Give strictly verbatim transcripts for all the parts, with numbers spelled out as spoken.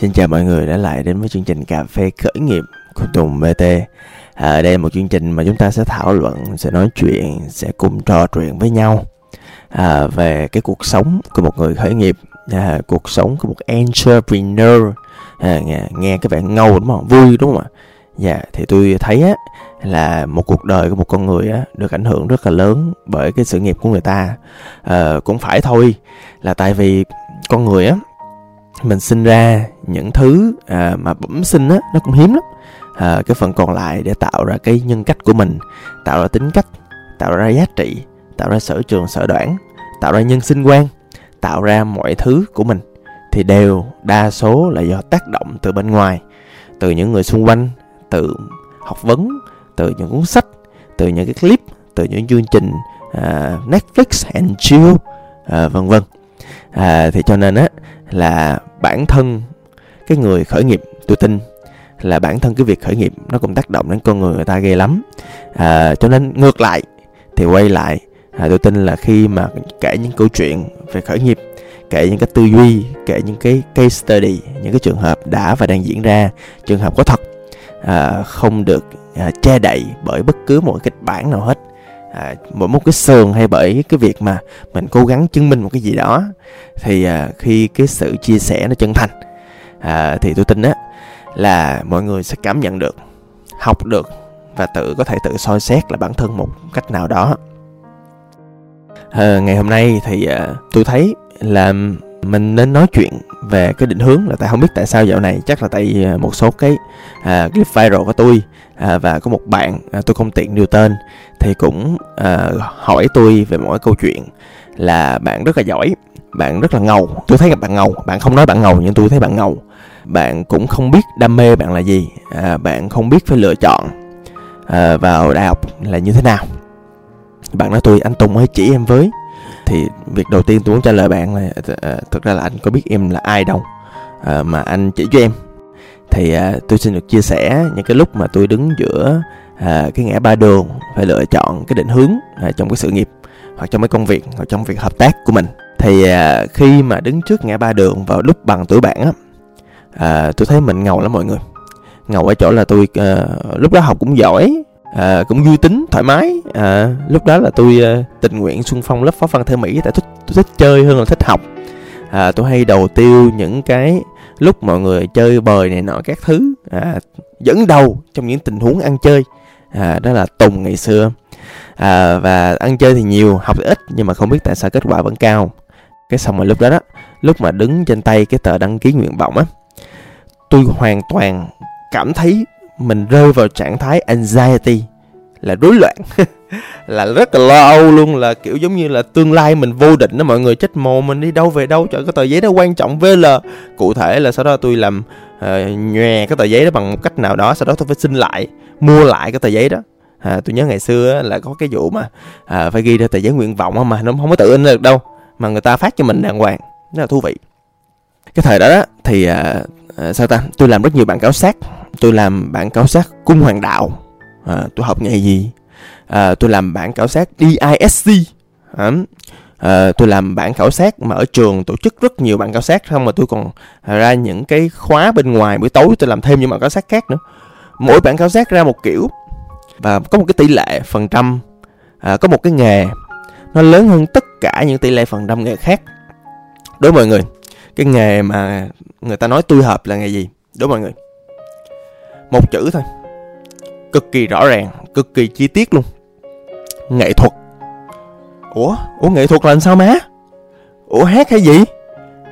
Xin chào mọi người đã lại đến với chương trình Cà phê khởi nghiệp của Tùng bê tê. À, đây là một chương trình mà chúng ta sẽ thảo luận, sẽ nói chuyện, sẽ cùng trò chuyện với nhau à, về cái cuộc sống của một người khởi nghiệp, à, cuộc sống của một entrepreneur. À, nghe, nghe các bạn ngầu đúng không? Vui đúng không ạ? Dạ, thì tôi thấy á, là một cuộc đời của một con người á, được ảnh hưởng rất là lớn bởi cái sự nghiệp của người ta. À, cũng phải thôi, là tại vì con người á, mình sinh ra những thứ à, mà bẩm sinh á, nó cũng hiếm lắm. À, cái phần còn lại để tạo ra cái nhân cách của mình, tạo ra tính cách, tạo ra giá trị, tạo ra sở trường sở đoản, tạo ra nhân sinh quan, tạo ra mọi thứ của mình thì đều đa số là do tác động từ bên ngoài, từ những người xung quanh, từ học vấn, từ những cuốn sách, từ những cái clip, từ những chương trình à, Netflix and chill, à, vân vân. À, thì cho nên á là bản thân cái người khởi nghiệp, tôi tin là bản thân cái việc khởi nghiệp nó cũng tác động đến con người người ta ghê lắm. À, cho nên ngược lại thì quay lại, à, tôi tin là khi mà kể những câu chuyện về khởi nghiệp, kể những cái tư duy, kể những cái case study, những cái trường hợp đã và đang diễn ra, trường hợp có thật, à, không được à, che đậy bởi bất cứ một kịch bản nào hết, à, mỗi một cái sườn hay bởi cái việc mà mình cố gắng chứng minh một cái gì đó, thì à, khi cái sự chia sẻ nó chân thành, à, thì tôi tin á là mọi người sẽ cảm nhận được, học được và tự có thể tự soi xét là bản thân một cách nào đó. À, ngày hôm nay thì à, tôi thấy là mình nên nói chuyện về cái định hướng, là tại không biết tại sao dạo này, chắc là tại một số cái à, clip viral của tôi à, và có một bạn à, tôi không tiện nêu tên thì cũng à, hỏi tôi về mỗi câu chuyện là bạn rất là giỏi, bạn rất là ngầu. Tôi thấy bạn ngầu, bạn không nói bạn ngầu nhưng tôi thấy bạn ngầu. Bạn cũng không biết đam mê bạn là gì, à, bạn không biết phải lựa chọn à, vào đại học là như thế nào. Bạn nói tôi, anh Tùng ơi chỉ em với. Thì việc đầu tiên tôi muốn trả lời bạn là thực ra là anh có biết em là ai đâu à, mà anh chỉ cho em. Thì à, tôi xin được chia sẻ những cái lúc mà tôi đứng giữa à, cái ngã ba đường phải lựa chọn cái định hướng à, trong cái sự nghiệp hoặc trong cái công việc hoặc trong việc hợp tác của mình. Thì à, khi mà đứng trước ngã ba đường vào lúc bằng tuổi bạn á, à, tôi thấy mình ngầu lắm mọi người. Ngầu ở chỗ là tôi à, lúc đó học cũng giỏi, à, cũng vui tính, thoải mái. à, Lúc đó là tôi à, tình nguyện xung phong lớp Pháp Văn Thơ Mỹ. Tại tôi, tôi thích chơi hơn là thích học. à, Tôi hay đầu tiêu những cái lúc mọi người chơi bời này nọ các thứ, à, dẫn đầu trong những tình huống ăn chơi. à, Đó là Tùng ngày xưa. à, Và ăn chơi thì nhiều, học thì ít, nhưng mà không biết tại sao kết quả vẫn cao. Cái xong rồi lúc đó đó, lúc mà đứng trên tay cái tờ đăng ký nguyện vọng á, tôi hoàn toàn cảm thấy mình rơi vào trạng thái anxiety, là rối loạn, là rất là lo âu luôn, là kiểu giống như là tương lai mình vô định đó mọi người. Chết mồ, mình đi đâu về đâu, trời, cái tờ giấy đó quan trọng vê lờ. Cụ thể là sau đó tôi làm uh, nhòe cái tờ giấy đó bằng một cách nào đó, sau đó tôi phải xin lại, mua lại cái tờ giấy đó. À, tôi nhớ ngày xưa là có cái vụ mà à, phải ghi ra tờ giấy nguyện vọng mà nó không có tự in được đâu, mà người ta phát cho mình đàng hoàng, rất là thú vị. Cái thời đó đó thì à, à, sao ta, tôi làm rất nhiều bản khảo sát. Tôi làm bản khảo sát cung hoàng đạo, à, tôi học nghề gì, à, tôi làm bản khảo sát đê i ét xê, à, à, tôi làm bản khảo sát mà ở trường tổ chức rất nhiều bản khảo sát. Xong mà tôi còn ra những cái khóa bên ngoài buổi tối, tôi làm thêm những bản khảo sát khác nữa. Mỗi bản khảo sát ra một kiểu, và có một cái tỷ lệ phần trăm, à, có một cái nghề nó lớn hơn tất cả những tỷ lệ phần trăm nghề khác. Đối với mọi người, cái nghề mà người ta nói tôi hợp là nghề gì? Đối với mọi người, một chữ thôi, cực kỳ rõ ràng, cực kỳ chi tiết luôn: nghệ thuật. Ủa? Ủa nghệ thuật là làm sao má? Ủa hát hay gì?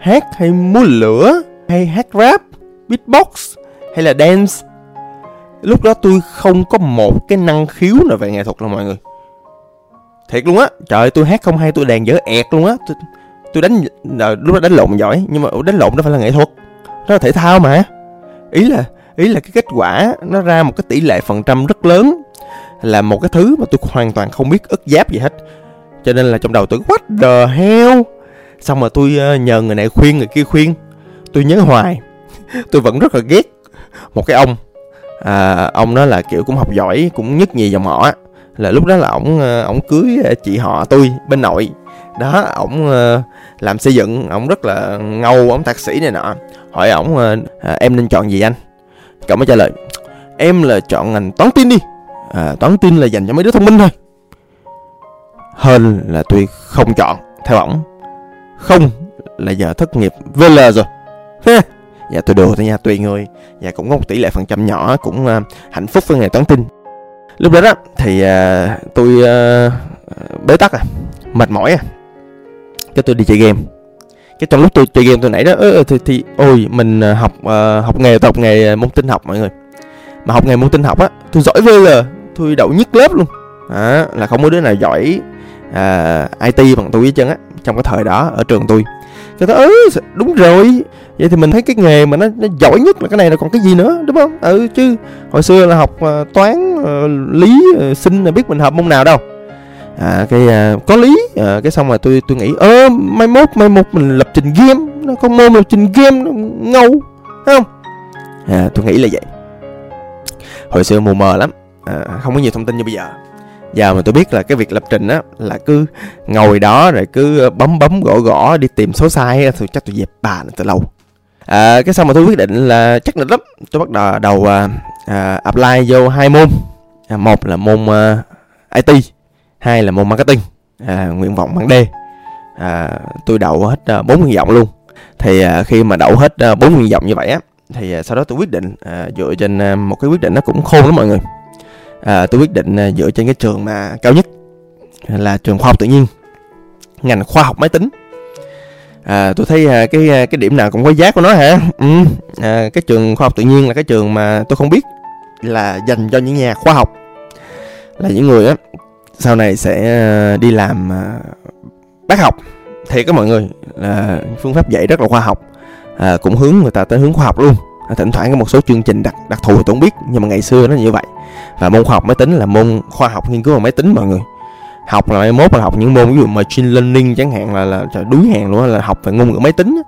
Hát hay múa lửa? Hay hát rap? Beatbox? Hay là dance? Lúc đó tôi không có một cái năng khiếu nào về nghệ thuật đâu mọi người. Thiệt luôn á. Trời, tôi hát không hay, tôi đàn dở ẹt luôn á. Tôi, tôi đánh, lúc đó đánh lộn giỏi, nhưng mà đánh lộn đó phải là nghệ thuật, đó là thể thao mà. Ý là Ý là cái kết quả nó ra một cái tỷ lệ phần trăm rất lớn, là một cái thứ mà tôi hoàn toàn không biết ức giáp gì hết. Cho nên là trong đầu tôi what the hell. Xong rồi tôi nhờ người này khuyên, người kia khuyên, tôi nhớ hoài. Tôi vẫn rất là ghét một cái ông, à, ông đó là kiểu cũng học giỏi, cũng nhất nhì dòng họ. Là lúc đó là ổng ổng cưới chị họ tôi bên nội. đó. Ổng uh, làm xây dựng, ổng rất là ngầu, ổng thạc sĩ này nọ. Hỏi ổng uh, em nên chọn gì anh? Cậu mới trả lời em là chọn ngành toán tin đi, à, toán tin là dành cho mấy đứa thông minh thôi. Hên là tuy không chọn theo ổng, không là giờ thất nghiệp vê lờ rồi. Ha, dạ tôi đùa thôi nha, tùy người. Dạ cũng có một tỷ lệ phần trăm nhỏ cũng uh, hạnh phúc với nghề toán tin. Lúc đó đó thì uh, tôi uh, bế tắc à, mệt mỏi à, cái tôi đi chơi game. Cái trong lúc tôi chơi game tôi nãy đó ơ thì, thì ôi mình học uh, học nghề tôi học nghề môn tin học mọi người, mà học nghề môn tin học á tôi giỏi vê lờ, tôi đậu nhất lớp luôn. À, là không có đứa nào giỏi uh, i tê bằng tôi hết trơn á, trong cái thời đó ở trường tôi. Tôi nói ừ đúng rồi, vậy thì mình thấy cái nghề mà nó, nó giỏi nhất là cái này, là còn cái gì nữa đúng không? Ừ chứ hồi xưa là học uh, toán uh, lý uh, sinh là biết mình hợp môn nào đâu. À, cái uh, có lý uh, cái xong rồi tôi tôi nghĩ ơ mai mốt mai mốt mình lập trình game, nó có môn lập trình game nó ngầu thấy không? À, tôi nghĩ là vậy. Hồi xưa mù mờ lắm, à, không có nhiều thông tin như bây giờ. Giờ mà tôi biết là cái việc lập trình á là cứ ngồi đó rồi cứ bấm bấm gõ gõ đi tìm số sai thì chắc tôi dẹp bà từ lâu. À, cái xong mà tôi quyết định là chắc định lắm, tôi bắt đầu, đầu à, apply vô hai môn, à, một là môn à, i tê, hai là môn marketing. À, nguyện vọng bằng D. À, tôi đậu hết bốn nguyện vọng luôn. Thì à, khi mà đậu hết bốn nguyện vọng như vậy á thì à, sau đó tôi quyết định à, dựa trên à, một cái quyết định nó cũng khôn lắm mọi người. À, tôi quyết định à, dựa trên cái trường mà cao nhất là trường khoa học tự nhiên, ngành khoa học máy tính. À, tôi thấy à, cái cái điểm nào cũng có giá của nó hả? Ừ. À, cái trường khoa học tự nhiên là cái trường mà tôi không biết là dành cho những nhà khoa học, là những người á sau này sẽ đi làm à, bác học. Thiệt các mọi người, à, phương pháp dạy rất là khoa học, à, cũng hướng người ta tới hướng khoa học luôn. À, thỉnh thoảng có một số chương trình đặc đặc thù tôi không biết, nhưng mà ngày xưa nó như vậy. Và môn khoa học máy tính là môn khoa học nghiên cứu bằng máy tính mọi người. Học là mai mốt là học những môn ví dụ machine learning chẳng hạn là là đuối hàng luôn, là học về ngôn ngữ máy tính.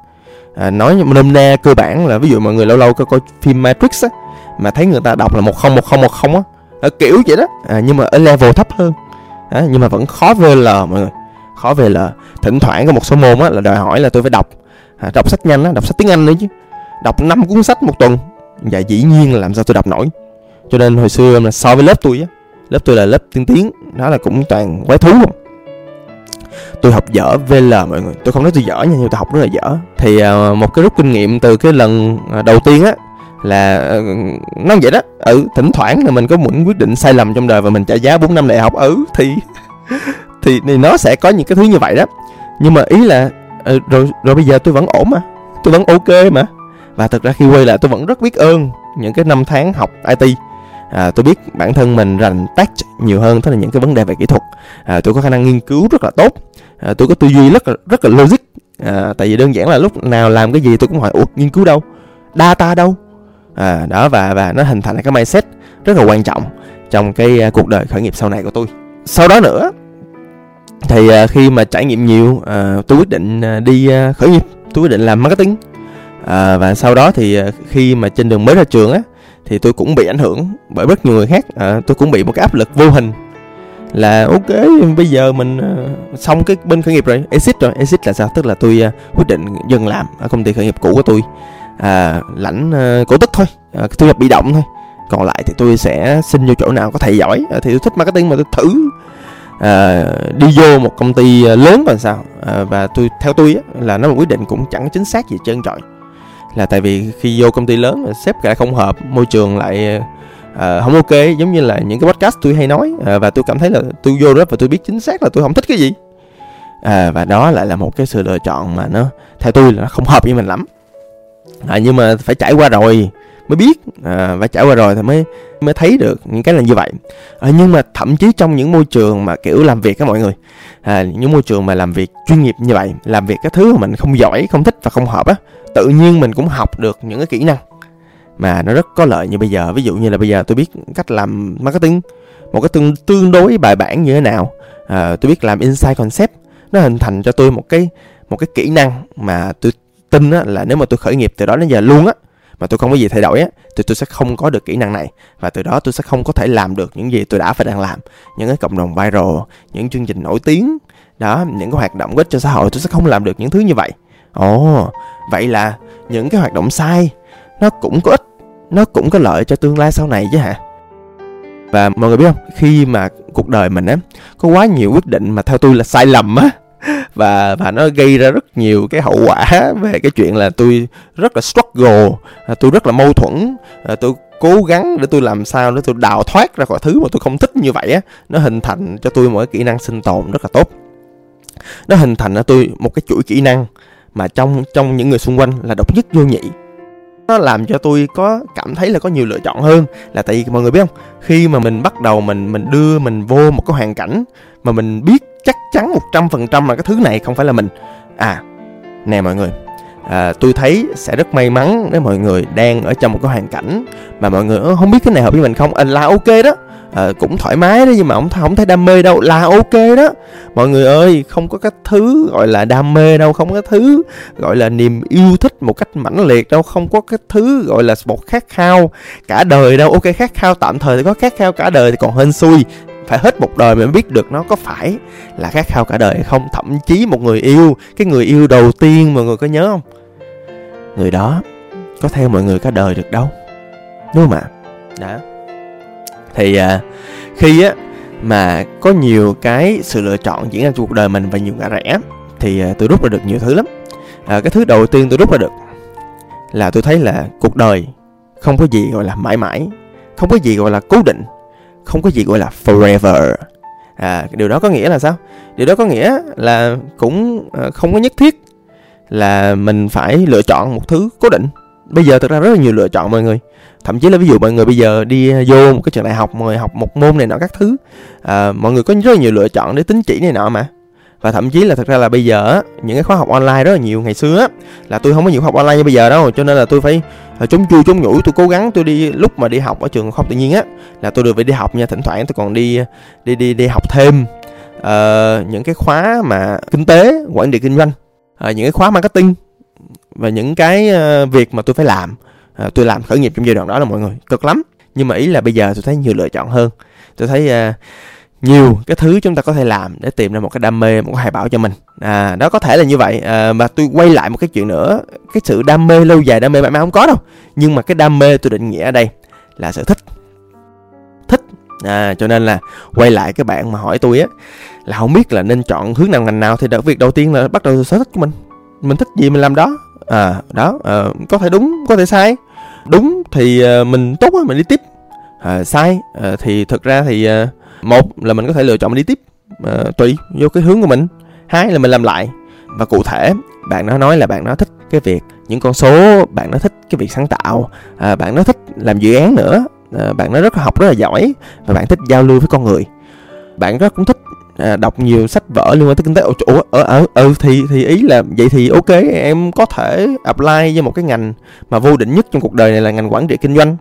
À, nói nôm na cơ bản là ví dụ mọi người lâu lâu coi, coi phim Matrix á, mà thấy người ta đọc là một không một không một không á, à, kiểu vậy đó. À, nhưng mà ở level thấp hơn, à, nhưng mà vẫn khó vê lờ mọi người, khó vê lờ. Thỉnh thoảng có một số môn á là đòi hỏi là tôi phải đọc, à, đọc sách nhanh á, đọc sách tiếng Anh nữa chứ, đọc năm cuốn sách một tuần. Dạ dĩ nhiên là làm sao tôi đọc nổi. Cho nên hồi xưa là so với lớp tôi á, lớp tôi là lớp tiếng tiếng, đó là cũng toàn quái thú không. Tôi học dở vê lờ mọi người, tôi không nói tôi dở nha, nhưng tôi học rất là dở. Thì một cái rút kinh nghiệm từ cái lần đầu tiên á là nó vậy đó. Ừ, thỉnh thoảng là mình có một quyết định sai lầm trong đời và mình trả giá bốn năm đại học. Ừ thì thì nó sẽ có những cái thứ như vậy đó. Nhưng mà ý là rồi rồi bây giờ tôi vẫn ổn mà, tôi vẫn ok mà. Và thực ra khi quay lại tôi vẫn rất biết ơn những cái năm tháng học i tê. À, tôi biết bản thân mình rành tech nhiều hơn, tức là những cái vấn đề về kỹ thuật. À, tôi có khả năng nghiên cứu rất là tốt. À, tôi có tư duy rất là, rất là logic. À, tại vì đơn giản là lúc nào làm cái gì tôi cũng hỏi ủa nghiên cứu đâu, data đâu. À, đó và và nó hình thành cái mindset rất là quan trọng trong cái cuộc đời khởi nghiệp sau này của tôi. Sau đó nữa thì à, khi mà trải nghiệm nhiều, à, tôi quyết định đi à, khởi nghiệp, tôi quyết định làm marketing. À, và sau đó thì khi mà trên đường mới ra trường á thì tôi cũng bị ảnh hưởng bởi rất nhiều người khác. À, tôi cũng bị một cái áp lực vô hình là ok bây giờ mình uh, xong cái bên khởi nghiệp rồi, exit rồi. Exit là sao? Tức là tôi uh, quyết định dừng làm ở công ty khởi nghiệp cũ của tôi, à, lãnh uh, cổ tức thôi, à, thu nhập bị động thôi, còn lại thì tôi sẽ xin vô chỗ nào có thầy giỏi. À, thì tôi thích marketing mà tôi thử à, đi vô một công ty lớn còn sao. À, và tôi theo tôi á, là nó một quyết định cũng chẳng chính xác gì trơn trọi. Là tại vì khi vô công ty lớn sếp lại không hợp, môi trường lại uh, không ok, giống như là những cái podcast tôi hay nói. Uh, và tôi cảm thấy là tôi vô đó và tôi biết chính xác là tôi không thích cái gì. Uh, và đó lại là một cái sự lựa chọn mà nó theo tôi là nó không hợp với mình lắm. À, nhưng mà phải trải qua rồi mới biết, à, phải trải qua rồi thì mới mới thấy được những cái là như vậy. À, nhưng mà thậm chí trong những môi trường mà kiểu làm việc á mọi người, à, những môi trường mà làm việc chuyên nghiệp như vậy, làm việc cái thứ mà mình không giỏi, không thích và không hợp á, tự nhiên mình cũng học được những cái kỹ năng mà nó rất có lợi như bây giờ. Ví dụ như là bây giờ tôi biết cách làm marketing một cái tương tương đối bài bản như thế nào, à, tôi biết làm insight concept, nó hình thành cho tôi một cái một cái kỹ năng mà tôi tin á là nếu mà tôi khởi nghiệp từ đó đến giờ luôn á mà tôi không có gì thay đổi á thì tôi sẽ không có được kỹ năng này, và từ đó tôi sẽ không có thể làm được những gì tôi đã và đang làm, những cái cộng đồng viral, những chương trình nổi tiếng, đó, những cái hoạt động có ích cho xã hội tôi sẽ không làm được những thứ như vậy. Ồ, vậy là những cái hoạt động sai nó cũng có ích, nó cũng có lợi cho tương lai sau này chứ hả? Và mọi người biết không, khi mà cuộc đời mình á có quá nhiều quyết định mà theo tôi là sai lầm á, và và nó gây ra rất nhiều cái hậu quả về cái chuyện là tôi rất là struggle, tôi rất là mâu thuẫn, tôi cố gắng để tôi làm sao để tôi đào thoát ra khỏi thứ mà tôi không thích như vậy á, nó hình thành cho tôi một cái kỹ năng sinh tồn rất là tốt, nó hình thành cho tôi một cái chuỗi kỹ năng mà trong trong những người xung quanh là độc nhất vô nhị. Nó làm cho tôi có cảm thấy là có nhiều lựa chọn hơn, là tại vì mọi người biết không, khi mà mình bắt đầu mình mình đưa mình vô một cái hoàn cảnh mà mình biết chắc chắn một trăm phần trăm là cái thứ này không phải là mình. À nè mọi người, à, tôi thấy sẽ rất may mắn nếu mọi người đang ở trong một cái hoàn cảnh mà mọi người không biết cái này hợp với mình không, à, là ok đó, à, cũng thoải mái đó, nhưng mà không, không thấy đam mê đâu, là ok đó. Mọi người ơi, không có cái thứ gọi là đam mê đâu, không có cái thứ gọi là niềm yêu thích một cách mãnh liệt đâu, không có cái thứ gọi là một khát khao cả đời đâu. Ok, khát khao tạm thời thì có, khát khao cả đời thì còn hên xui, phải hết một đời mình biết được nó có phải là khát khao cả đời hay không. Thậm chí một người yêu, cái người yêu đầu tiên mọi người có nhớ không, người đó có theo mọi người cả đời được đâu, đúng không ạ? Đó thì à, khi á mà có nhiều cái sự lựa chọn diễn ra trong cuộc đời mình và nhiều ngã rẽ thì à, tôi rút ra được nhiều thứ lắm. À, cái thứ đầu tiên tôi rút ra được là tôi thấy là cuộc đời không có gì gọi là mãi mãi, không có gì gọi là cố định, không có gì gọi là forever. À, điều đó có nghĩa là sao? Điều đó có nghĩa là cũng không có nhất thiết là mình phải lựa chọn một thứ cố định. Bây giờ thực ra rất là nhiều lựa chọn mọi người. Thậm chí là ví dụ mọi người bây giờ đi vô một cái trường đại học, mọi người học một môn này nọ các thứ, à, mọi người có rất là nhiều lựa chọn để tín chỉ này nọ mà. Và thậm chí là thực ra là bây giờ những cái khóa học online rất là nhiều. Ngày xưa là tôi không có nhiều học online như bây giờ đâu, cho nên là tôi phải chống chui chống nhủi, tôi cố gắng tôi đi. Lúc mà đi học ở trường khoa học tự nhiên á là tôi được phải đi học nha, thỉnh thoảng tôi còn đi đi đi đi học thêm uh, những cái khóa mà kinh tế, quản trị kinh doanh, uh, những cái khóa marketing và những cái uh, việc mà tôi phải làm. Uh, tôi làm khởi nghiệp trong giai đoạn đó là mọi người cực lắm, nhưng mà ý là bây giờ tôi thấy nhiều lựa chọn hơn, tôi thấy uh, nhiều cái thứ chúng ta có thể làm để tìm ra một cái đam mê, một cái hoài bão cho mình. À, đó có thể là như vậy. À, mà tôi quay lại một cái chuyện nữa, cái sự đam mê lâu dài, đam mê mãi mãi không có đâu, nhưng mà cái đam mê tôi định nghĩa ở đây là sự thích thích à, cho nên là quay lại các bạn mà hỏi tôi á là không biết là nên chọn hướng nào ngành nào thì đợt việc đầu tiên là bắt đầu từ sở thích của mình, mình thích gì mình làm đó. À, đó à, có thể đúng, có thể sai. Đúng thì mình tốt á, mình đi tiếp. À, sai à, thì thực ra thì một là mình có thể lựa chọn đi tiếp à, tùy vô cái hướng của mình. Hai là mình làm lại. Và cụ thể bạn nó nói là bạn nó thích cái việc những con số, bạn nó thích cái việc sáng tạo, à, bạn nó thích làm dự án nữa, à, bạn nó rất là học rất là giỏi và bạn thích giao lưu với con người. Bạn nó cũng thích à, đọc nhiều sách vở liên quan tới kinh tế. Ủa, ở ở ừ thì thì ý là vậy thì ok, em có thể apply cho một cái ngành mà vô định nhất trong cuộc đời này là ngành quản trị kinh doanh.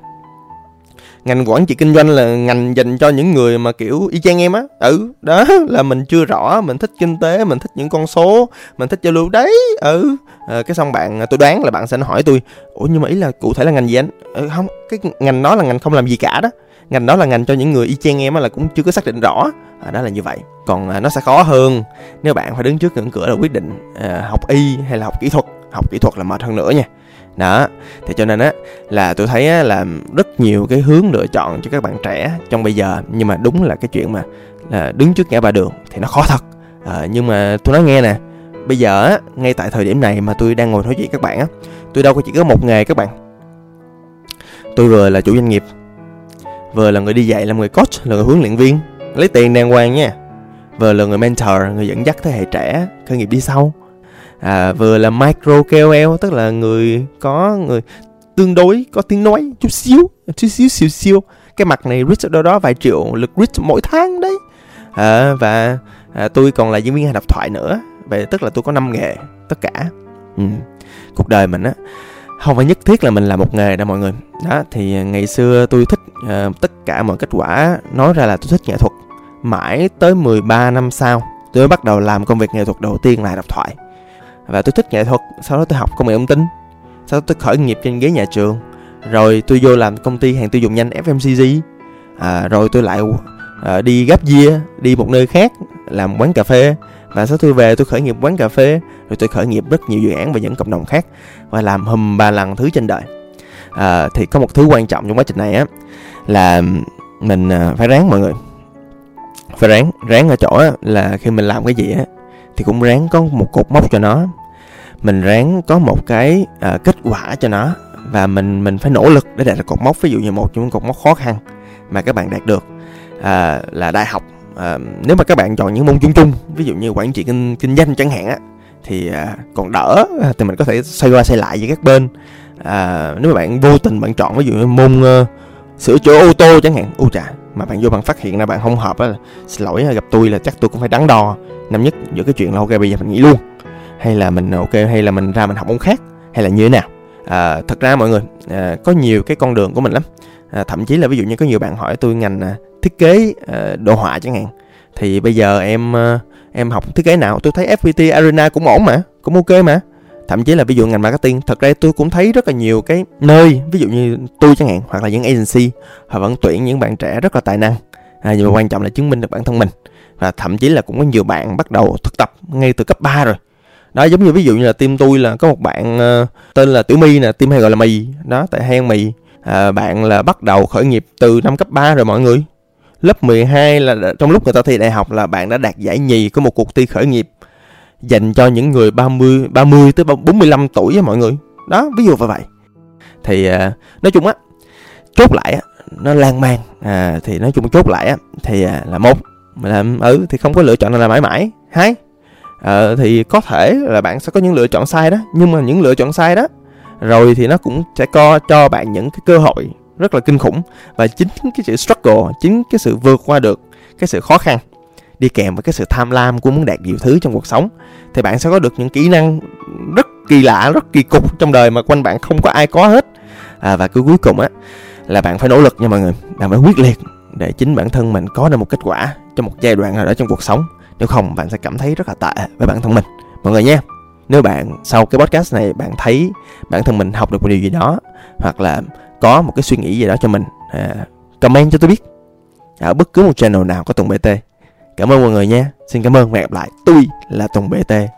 Ngành quản trị kinh doanh là ngành dành cho những người mà kiểu y chang em á. Ừ, đó là mình chưa rõ, mình thích kinh tế, mình thích những con số, mình thích giao lưu đấy. Ừ, à, cái xong bạn, tôi đoán là bạn sẽ hỏi tôi, ủa nhưng mà ý là cụ thể là ngành gì anh? Ừ, không, cái ngành đó là ngành không làm gì cả đó. Ngành đó là ngành cho những người y chang em á, là cũng chưa có xác định rõ. À, đó là như vậy. Còn à, nó sẽ khó hơn nếu bạn phải đứng trước ngưỡng cửa là quyết định à, học y hay là học kỹ thuật. Học kỹ thuật là mệt hơn nữa nha. Đó, thì cho nên á là tôi thấy á, là rất nhiều cái hướng lựa chọn cho các bạn trẻ trong bây giờ. Nhưng mà đúng là cái chuyện mà là đứng trước ngã ba đường thì nó khó thật. À, nhưng mà tôi nói nghe nè, bây giờ á, ngay tại thời điểm này mà tôi đang ngồi nói chuyện các bạn á, tôi đâu có chỉ có một nghề các bạn. Tôi vừa là chủ doanh nghiệp, vừa là người đi dạy, làm người coach, là người huấn luyện viên lấy tiền đàng hoàng nha, vừa là người mentor, người dẫn dắt thế hệ trẻ khởi nghiệp đi sau. À, vừa là micro ca o lờ, tức là người có người tương đối có tiếng nói chút xíu, chút xíu xíu xíu. Cái mặt này reach đâu đó vài triệu lượt reach mỗi tháng đấy. À, và à, tôi còn là diễn viên độc thoại nữa. Vậy tức là tôi có năm nghề tất cả. Ừ. Cuộc đời mình á không phải nhất thiết là mình làm một nghề đâu mọi người. Đó thì ngày xưa tôi thích à, tất cả mọi kết quả, nói ra là tôi thích nghệ thuật. Mãi tới mười ba năm sau tôi mới bắt đầu làm công việc nghệ thuật đầu tiên là độc thoại. Và tôi thích nghệ thuật, sau đó tôi học công nghệ thông tin, sau đó tôi khởi nghiệp trên ghế nhà trường, rồi tôi vô làm công ty hàng tiêu dùng nhanh ép em xê giê, à, rồi tôi lại à, đi gap year, đi một nơi khác làm quán cà phê Và sau tôi về tôi khởi nghiệp quán cà phê, rồi tôi khởi nghiệp rất nhiều dự án và những cộng đồng khác, và làm hùm ba lần thứ trên đời. À, thì có một thứ quan trọng trong quá trình này á, là mình phải ráng mọi người. Phải ráng, ráng ở chỗ á, là khi mình làm cái gì á, thì cũng ráng có một cột mốc cho nó. Mình ráng có một cái uh, kết quả cho nó. Và mình mình phải nỗ lực để đạt được cột mốc. Ví dụ như một trong những cột mốc khó khăn mà các bạn đạt được à, là đại học. à, Nếu mà các bạn chọn những môn chung chung, ví dụ như quản trị kinh, kinh doanh chẳng hạn á, thì à, còn đỡ, thì mình có thể xoay qua xoay lại với các bên. à, Nếu mà bạn vô tình bạn chọn ví dụ như môn uh, sửa chữa ô tô chẳng hạn, u trà, mà bạn vô bạn phát hiện là bạn không hợp á, xin lỗi gặp tôi là chắc tôi cũng phải đắn đo năm nhất giữa cái chuyện là ok bây giờ mình nghỉ luôn, hay là mình ok hay là mình ra mình học môn khác, hay là như thế nào. À, thật ra mọi người à, có nhiều cái con đường của mình lắm. à, Thậm chí là ví dụ như có nhiều bạn hỏi tôi ngành à, thiết kế à, đồ họa chẳng hạn, thì bây giờ em à, em học thiết kế nào? Tôi thấy ép pê tê Arena cũng ổn mà, cũng ok mà. Thậm chí là ví dụ ngành marketing, thật ra tôi cũng thấy rất là nhiều cái nơi, ví dụ như tôi chẳng hạn, hoặc là những agency, họ vẫn tuyển những bạn trẻ rất là tài năng. à, Nhưng mà quan trọng là chứng minh được bản thân mình. Và thậm chí là cũng có nhiều bạn bắt đầu thực tập ngay từ cấp ba rồi. Đó, giống như ví dụ như là team tôi là có một bạn uh, tên là Tiểu My nè, team hay gọi là Mì. Đó, tại hang Mì. À, bạn là bắt đầu khởi nghiệp từ năm cấp ba rồi mọi người. Lớp mười hai là trong lúc người ta thi đại học là bạn đã đạt giải nhì của một cuộc thi khởi nghiệp dành cho những người ba mươi tới bốn mươi lăm tuổi á mọi người. Đó, ví dụ như vậy. Thì uh, nói chung á, chốt lại á, nó lan man. À, thì nói chung chốt lại á, thì uh, là một, là ừ thì không có lựa chọn nào là mãi mãi. Hai, Ờ, thì có thể là bạn sẽ có những lựa chọn sai đó, nhưng mà những lựa chọn sai đó rồi thì nó cũng sẽ co cho bạn những cái cơ hội rất là kinh khủng. Và chính cái sự struggle, chính cái sự vượt qua được cái sự khó khăn đi kèm với cái sự tham lam của muốn đạt nhiều thứ trong cuộc sống, thì bạn sẽ có được những kỹ năng rất kỳ lạ, rất kỳ cục trong đời mà quanh bạn không có ai có hết. à, Và cứ cuối cùng á là bạn phải nỗ lực nha mọi người. Bạn phải quyết liệt để chính bản thân mình có được một kết quả trong một giai đoạn nào đó trong cuộc sống. Nếu không bạn sẽ cảm thấy rất là tệ với bản thân mình mọi người nha. Nếu bạn sau cái podcast này bạn thấy bản thân mình học được một điều gì đó, hoặc là có một cái suy nghĩ gì đó cho mình, à, comment cho tôi biết ở bất cứ một channel nào có Tùng B T. Cảm ơn mọi người nha. Xin cảm ơn và hẹn gặp lại. Tôi là Tùng B T.